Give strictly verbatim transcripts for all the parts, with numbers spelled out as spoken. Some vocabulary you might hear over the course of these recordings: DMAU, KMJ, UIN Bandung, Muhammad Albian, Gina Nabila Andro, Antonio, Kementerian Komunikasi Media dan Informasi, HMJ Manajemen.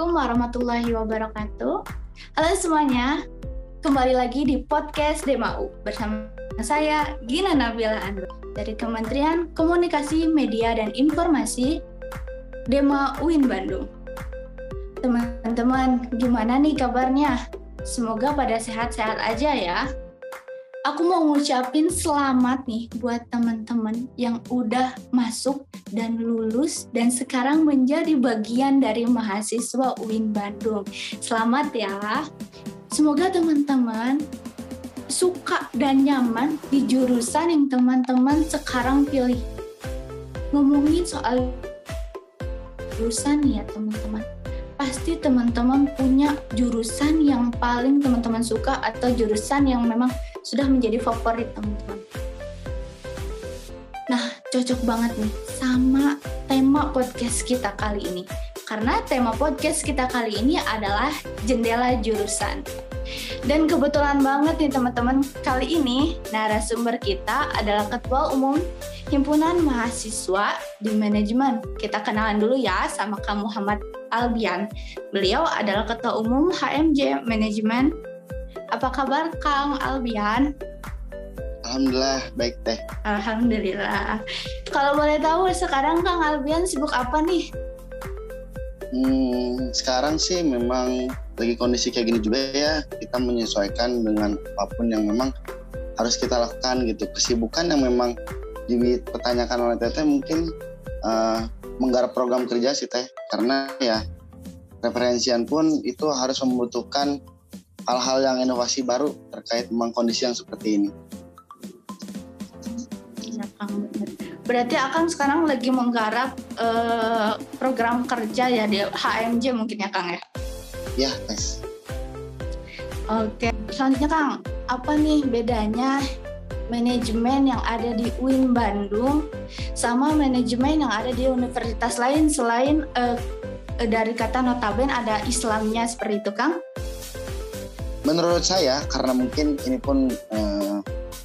Assalamualaikum warahmatullahi wabarakatuh. Halo semuanya, kembali lagi di podcast D M A U bersama saya Gina Nabila Andro dari Kementerian Komunikasi Media dan Informasi D M A U U I N Bandung. Teman-teman, gimana nih kabarnya? Semoga pada sehat-sehat aja ya. Aku mau ngucapin selamat nih buat teman-teman yang udah masuk dan lulus dan sekarang menjadi bagian dari mahasiswa U I N Bandung. Selamat ya. Semoga teman-teman suka dan nyaman di jurusan yang teman-teman sekarang pilih. Ngomongin soal jurusan ya teman-teman. Pasti teman-teman punya jurusan yang paling teman-teman suka atau jurusan yang memang sudah menjadi favorit teman-teman. Nah, cocok banget nih sama tema podcast kita kali ini. Karena tema podcast kita kali ini adalah jendela jurusan. Dan kebetulan banget nih teman-teman, kali ini narasumber kita adalah Ketua Umum Himpunan Mahasiswa di Manajemen. Kita kenalan dulu ya sama Kak Muhammad Albian. Beliau adalah Ketua Umum H M J Manajemen. Apa kabar Kang Albian? Alhamdulillah, baik teh. Alhamdulillah. Kalau boleh tahu sekarang Kang Albian sibuk apa nih? Hmm, sekarang sih memang lagi kondisi kayak gini juga ya. Kita menyesuaikan dengan apapun yang memang harus kita lakukan gitu. Kesibukan yang memang dipertanyakan oleh teteh mungkin uh, menggarap program kerja sih teh, karena ya referensian pun itu harus membutuhkan hal-hal yang inovasi baru terkait memang kondisi yang seperti ini. Ya, Kang, berarti Akang sekarang lagi menggarap uh, program kerja ya di H M J mungkin ya Kang ya? Ya, tes. Oke, selanjutnya Kang, apa nih bedanya manajemen yang ada di U I N Bandung sama manajemen yang ada di universitas lain selain uh, dari kata notaben ada Islamnya seperti itu Kang? Menurut saya, karena mungkin ini pun eh,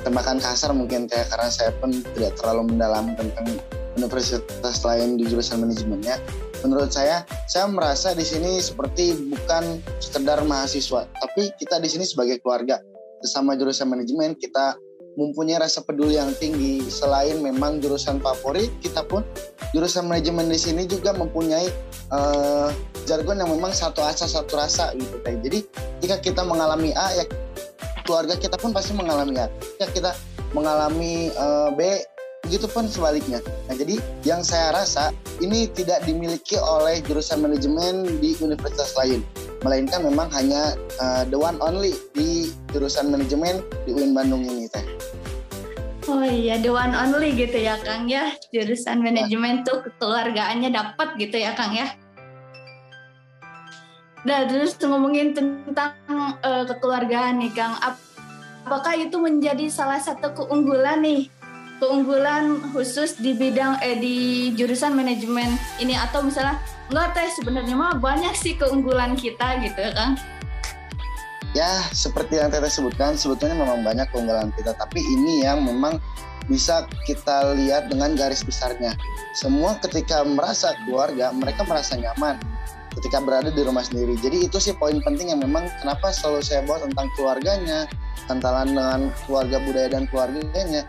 tembakan kasar mungkin kayak karena saya pun tidak terlalu mendalam tentang universitas lain di jurusan manajemennya. Menurut saya, saya merasa di sini seperti bukan sekedar mahasiswa, tapi kita di sini sebagai keluarga sesama jurusan manajemen kita mempunyai rasa peduli yang tinggi. Selain memang jurusan favorit, kita pun jurusan manajemen di sini juga mempunyai uh, jargon yang memang satu asa satu rasa gitu. Jadi jika kita mengalami A, ya keluarga kita pun pasti mengalami A. Jika kita mengalami uh, B, begitu pun sebaliknya. Nah, jadi yang saya rasa ini tidak dimiliki oleh jurusan manajemen di universitas lain, melainkan memang hanya uh, the one only di jurusan manajemen di U I N Bandung ini teh. Oh iya, the one only gitu ya Kang ya, jurusan manajemen ya. Tuh kekeluargaannya dapat gitu ya Kang ya. Nah terus ngomongin tentang uh, kekeluargaan nih Kang, Ap- apakah itu menjadi salah satu keunggulan nih, keunggulan khusus di bidang eh di jurusan manajemen ini atau misalnya enggak teh sebenarnya mah banyak sih keunggulan kita gitu ya Kang? Ya, seperti yang Tete sebutkan, sebetulnya memang banyak keunggulan kita. Tapi ini yang memang bisa kita lihat dengan garis besarnya. Semua ketika merasa keluarga, mereka merasa nyaman ketika berada di rumah sendiri. Jadi itu sih poin penting yang memang kenapa selalu saya bawa tentang keluarganya, tantangan dengan keluarga budaya dan keluarganya.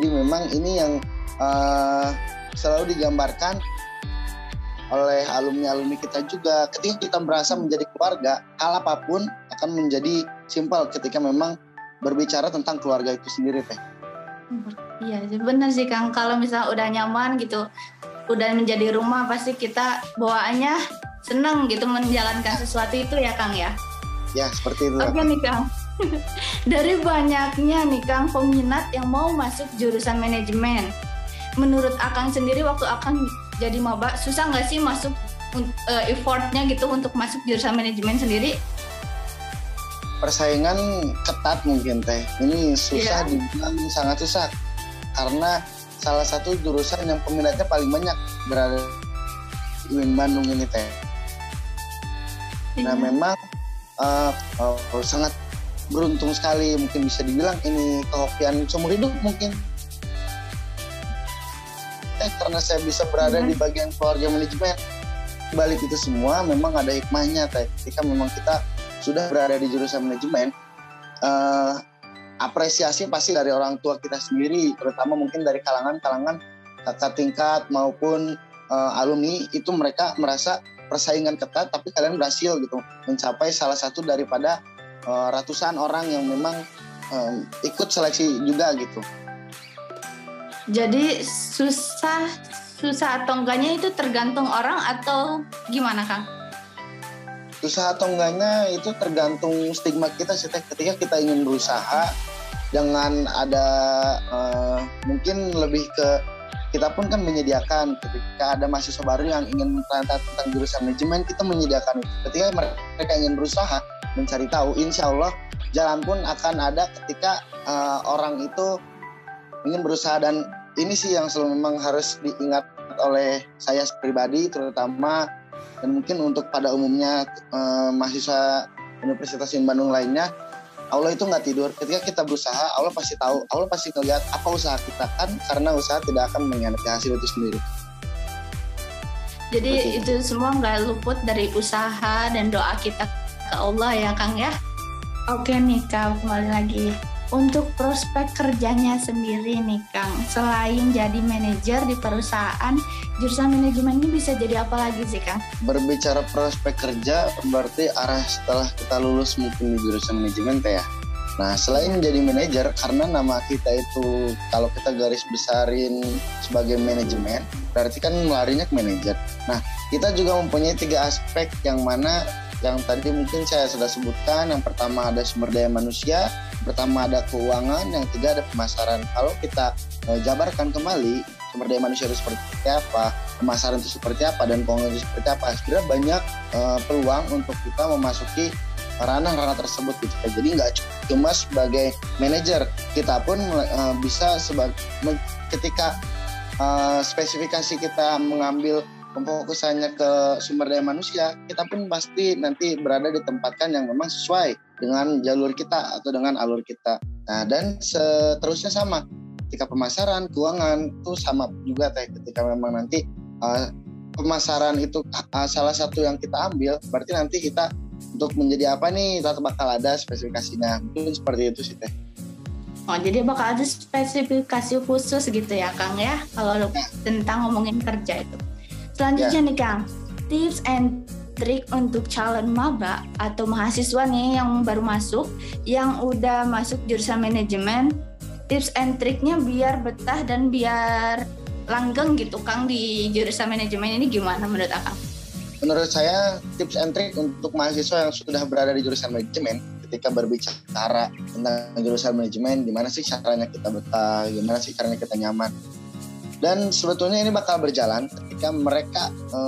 Jadi memang ini yang uh, selalu digambarkan oleh alumni-alumni kita juga. Ketika kita merasa menjadi keluarga, hal apapun akan menjadi simpel ketika memang berbicara tentang keluarga itu sendiri teh. Iya benar sih Kang, kalau misalnya udah nyaman gitu, udah menjadi rumah pasti kita bawaannya senang gitu menjalankan sesuatu itu ya Kang ya. Ya seperti itu. Oke nih Kang, dari banyaknya nih Kang peminat yang mau masuk jurusan manajemen, menurut Akang sendiri waktu Akang jadi maba susah nggak sih masuk uh, effortnya gitu untuk masuk jurusan manajemen sendiri? Persaingan ketat mungkin teh, ini susah yeah. Dibilang sangat susah karena salah satu jurusan yang peminatnya paling banyak berada di U I N Bandung ini teh. Nah yeah. Memang uh, uh, sangat beruntung sekali, mungkin bisa dibilang ini kehokian seumur hidup mungkin eh, karena saya bisa berada yeah. di bagian keluarga manajemen. balik itu semua memang ada hikmahnya, kayak ketika memang kita sudah berada di jurusan manajemen, uh, apresiasi pasti dari orang tua kita sendiri, terutama mungkin dari kalangan-kalangan kakak tingkat maupun uh, alumni, itu mereka merasa persaingan ketat tapi kalian berhasil gitu mencapai salah satu daripada uh, ratusan orang yang memang uh, ikut seleksi juga gitu. Jadi susah susah atau enggaknya itu tergantung orang atau gimana, Kang? Susah atau enggaknya itu tergantung stigma kita sih, ketika kita ingin berusaha dengan ada uh, mungkin lebih ke kita pun kan menyediakan, ketika ada mahasiswa baru yang ingin menantang tentang jurusan manajemen, kita menyediakan. Ketika mereka ingin berusaha mencari tahu, insya Allah jalan pun akan ada ketika uh, orang itu ingin berusaha. Dan ini sih yang selalu memang harus diingat oleh saya pribadi, terutama dan mungkin untuk pada umumnya eh, mahasiswa Universitas U I N Bandung lainnya, Allah itu nggak tidur. Ketika kita berusaha, Allah pasti tahu, Allah pasti ngelihat apa usaha kita kan, karena usaha tidak akan mengkhianati hasil itu sendiri. Jadi betul. Itu semua nggak luput dari usaha dan doa kita ke Allah ya, Kang ya. Oke nih, Kang, kembali lagi. Untuk prospek kerjanya sendiri nih, Kang, selain jadi manajer di perusahaan, jurusan manajemen ini bisa jadi apa lagi sih, Kang? Berbicara prospek kerja, berarti arah setelah kita lulus mungkin di jurusan manajemen teh ya. Nah, selain jadi manajer, karena nama kita itu kalau kita garis besarin sebagai manajemen, berarti kan melarinya ke manajer. Nah, kita juga mempunyai tiga aspek yang mana yang tadi mungkin saya sudah sebutkan. Yang pertama ada sumber daya manusia, pertama ada keuangan, yang tiga ada pemasaran. Kalau kita e, jabarkan kembali sumber daya manusia itu seperti apa, pemasaran itu seperti apa, dan keuangan itu seperti apa, sebenarnya banyak e, peluang untuk kita memasuki ranah-ranah tersebut gitu. Jadi nggak cuma sebagai manajer, kita pun e, bisa sebagai ketika e, spesifikasi kita mengambil pemfokusannya ke sumber daya manusia, kita pun pasti nanti berada di tempatkan yang memang sesuai dengan jalur kita atau dengan alur kita. Nah, dan seterusnya sama. Ketika pemasaran, keuangan itu sama juga teh. Ketika memang nanti uh, pemasaran itu uh, salah satu yang kita ambil, berarti nanti kita untuk menjadi apa nih, kita bakal ada spesifikasinya. Mungkin seperti itu sih teh. Oh, jadi bakal ada spesifikasi khusus gitu ya, Kang ya, kalau nah. tentang ngomongin kerja itu. Selanjutnya yeah. nih, Kang, tips and trik untuk calon maba atau mahasiswa nih yang baru masuk, yang udah masuk jurusan manajemen, tips and triknya biar betah dan biar langgeng gitu, Kang, di jurusan manajemen ini gimana menurut Akang? Menurut saya tips and trik untuk mahasiswa yang sudah berada di jurusan manajemen, ketika berbicara tentang jurusan manajemen, gimana sih caranya kita betah, gimana sih caranya kita nyaman. Dan sebetulnya ini bakal berjalan ketika mereka e,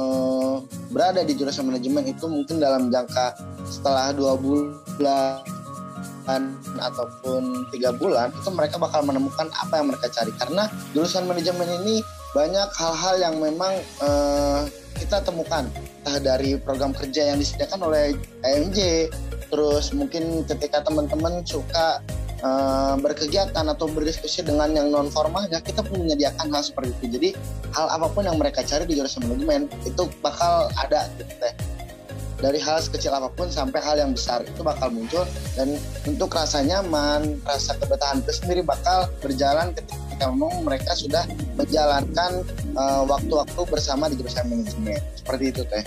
berada di jurusan manajemen itu mungkin dalam jangka setelah dua bulan ataupun tiga bulan, itu mereka bakal menemukan apa yang mereka cari. Karena jurusan manajemen ini banyak hal-hal yang memang e, kita temukan, entah dari program kerja yang disediakan oleh K M J, terus mungkin ketika teman-teman suka berkegiatan atau berdiskusi dengan yang non formalnya, kita pun menyediakan hal seperti itu. Jadi hal apapun yang mereka cari di jurusan manajemen itu bakal ada gitu teh. Dari hal sekecil apapun sampai hal yang besar itu bakal muncul, dan untuk rasa nyaman, rasa keberkahan itu sendiri bakal berjalan ketika memang mereka sudah menjalankan uh, waktu-waktu bersama di jurusan manajemen. Seperti itu teh.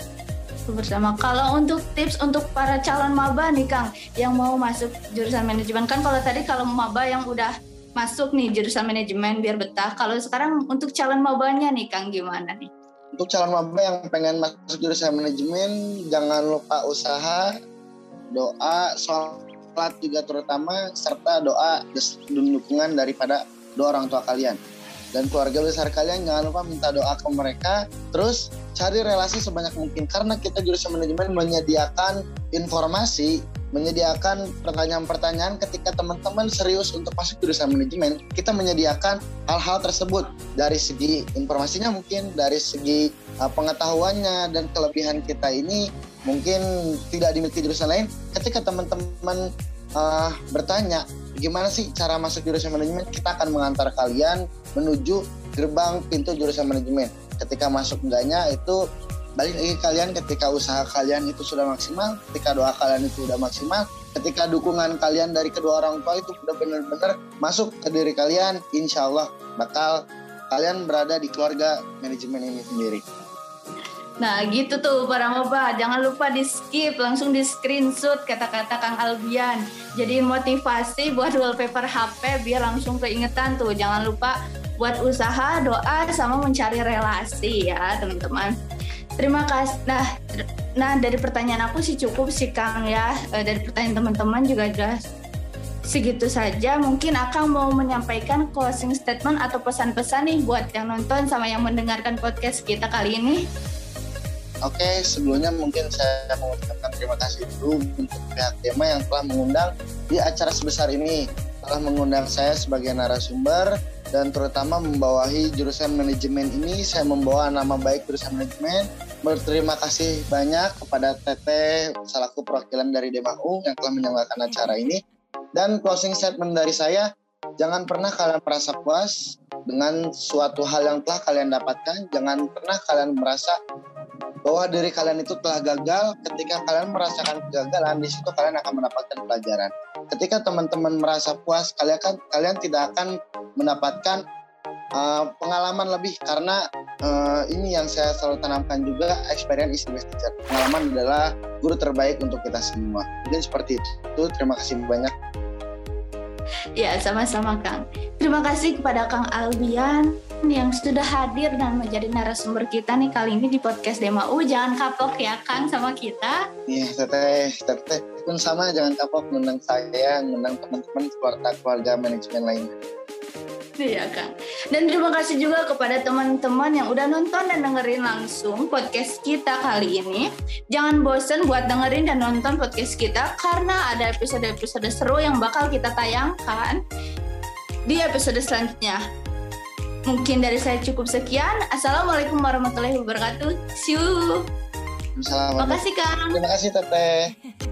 Bersama. Kalau untuk tips untuk para calon maba nih, Kang, yang mau masuk jurusan manajemen, kan kalau tadi kalau maba yang udah masuk nih jurusan manajemen biar betah, kalau sekarang untuk calon mabanya nih, Kang, gimana nih? Untuk calon maba yang pengen masuk jurusan manajemen, jangan lupa usaha, doa, sholat juga terutama, serta doa dan dukungan daripada doa orang tua kalian dan keluarga besar kalian. Jangan lupa minta doa ke mereka, terus cari relasi sebanyak mungkin, karena kita jurusan manajemen menyediakan informasi, menyediakan pertanyaan-pertanyaan ketika teman-teman serius untuk masuk jurusan manajemen. Kita menyediakan hal-hal tersebut dari segi informasinya mungkin, dari segi uh, pengetahuannya, dan kelebihan kita ini mungkin tidak dimiliki jurusan lain. Ketika teman-teman uh, bertanya gimana sih cara masuk jurusan manajemen, kita akan mengantar kalian menuju gerbang pintu jurusan manajemen. Ketika masuk enggaknya itu Balik lagi kalian ketika usaha kalian itu sudah maksimal, ketika doa kalian itu sudah maksimal, ketika dukungan kalian dari kedua orang tua itu udah benar-benar masuk ke diri kalian, insya Allah bakal kalian berada di keluarga manajemen ini sendiri. Nah gitu tuh para maba, jangan lupa di skip, langsung di screenshot kata-kata Kang Albian. Jadi motivasi buat wallpaper H P biar langsung keingetan tuh. Jangan lupa buat usaha, doa, sama mencari relasi ya teman-teman. Terima kasih. Nah, nah dari pertanyaan aku sih cukup sih Kang ya. Dari pertanyaan teman-teman juga jelas segitu saja. Mungkin Akang mau menyampaikan closing statement atau pesan-pesan nih buat yang nonton sama yang mendengarkan podcast kita kali ini. Oke, sebelumnya mungkin saya mengucapkan terima kasih dulu untuk pihak D M A yang telah mengundang di acara sebesar ini, telah mengundang saya sebagai narasumber, dan terutama membawahi jurusan manajemen ini, saya membawa nama baik jurusan manajemen. Berterima kasih banyak kepada Teteh selaku perwakilan dari D M A U yang telah menyelenggarakan acara ini. Dan closing statement dari saya, jangan pernah kalian merasa puas dengan suatu hal yang telah kalian dapatkan. Jangan pernah kalian merasa bahwa diri kalian itu telah gagal. Ketika kalian merasakan kegagalan, di situ kalian akan mendapatkan pelajaran. Ketika teman-teman merasa puas, kalian akan, kalian tidak akan mendapatkan uh, pengalaman lebih, karena uh, ini yang saya selalu tanamkan juga, experience is the best teacher. Pengalaman adalah guru terbaik untuk kita semua. Mungkin seperti itu. Terima kasih banyak. Ya, sama-sama Kang. Terima kasih kepada Kang Albian yang sudah hadir dan menjadi narasumber kita nih kali ini di podcast D M A U. Jangan kapok ya Kang sama kita. Iya, teteh, teteh pun sama, jangan kapok mengundang saya, mengundang teman-teman keluarga keluarga manajemen lain. Iya Kang. Dan terima kasih juga kepada teman-teman yang udah nonton dan dengerin langsung podcast kita kali ini. Jangan bosen buat dengerin dan nonton podcast kita, karena ada episode-episode seru yang bakal kita tayangkan di episode selanjutnya. Mungkin dari saya cukup sekian. Assalamualaikum warahmatullahi wabarakatuh. See you. Assalamualaikum. Makasih Kang. Terima kasih Teteh.